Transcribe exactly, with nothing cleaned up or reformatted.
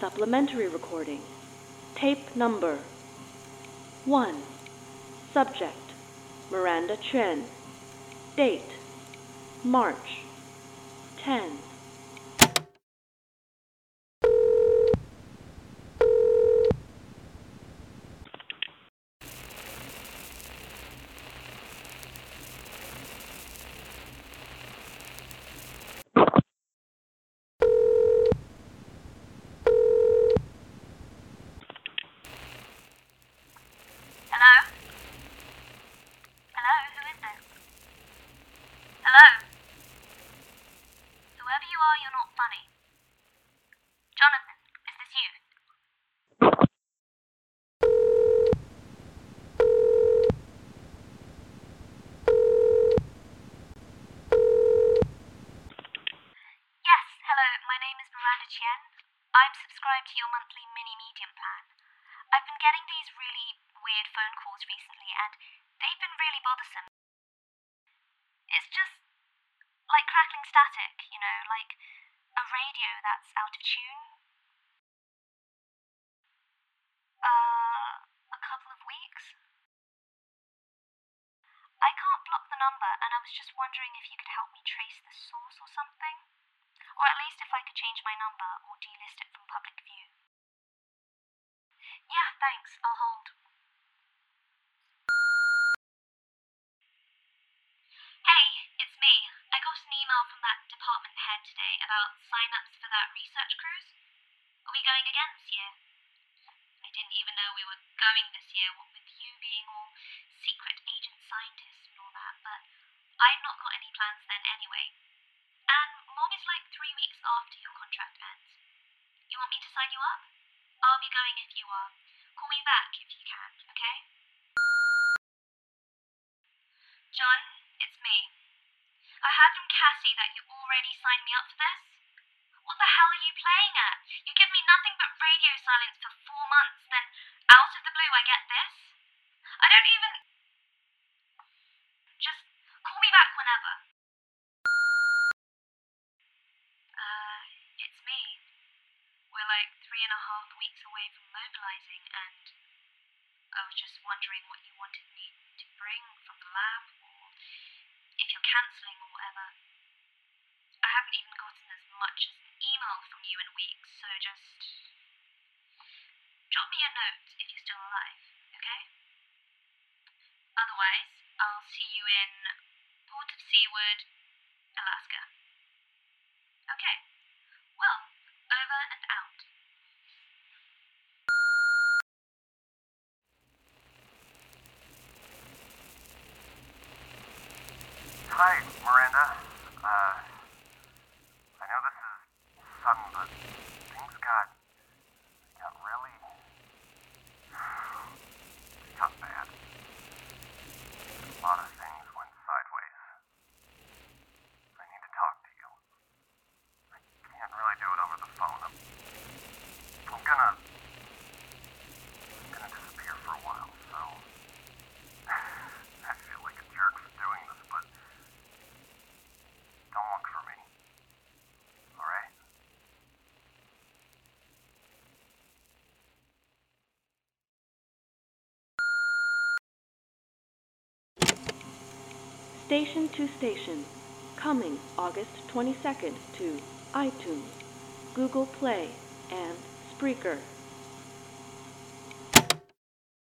Supplementary recording. Tape number one. Subject, Miranda Chen. Date, March tenth. I'm subscribed to your monthly mini-medium plan. I've been getting these really weird phone calls recently, and they've been really bothersome. It's just like crackling static, you know, like a radio that's out of tune. Uh, a couple of weeks? I can't block the number, and I was just wondering if you could help me trace the source or something. Or at least if I could change my number or delist it from public view. Yeah, thanks. I'll hold. Hey, it's me. I got an email from that department head today about sign-ups for that research cruise. Are we going again this year? I didn't even know we were going this year, what with you being all secret agent scientists and all that, but I've not got any plans then anyway. And Mom is like three weeks after your contract ends. You want me to sign you up? I'll be going if you are. Call me back if you can, okay? John, it's me. I heard from Cassie that you already signed me up for this. What the hell are you playing at? You give me nothing but radio silence for four months, then out of the blue I get this? I don't even... Just call me back whenever. And a half weeks away from mobilizing, and I was just wondering what you wanted me to bring from the lab, or if you're cancelling or whatever. I haven't even gotten as much as an email from you in weeks, so just drop me a note if you're still alive, okay? Otherwise, I'll see you in Port of Seaward, Alaska. Okay, well, over and out. Hi, Miranda. Uh, I know this is sudden, but things got, got really, got bad. A lot of things went sideways. I need to talk to you. I can't really do it over the phone. I'm, I'm gonna, I'm gonna disappear for a while, so I feel like a jerk for doing this, but don't look for me. Alright? Station to Station. Coming August twenty-second to iTunes, Google Play, and Spreaker.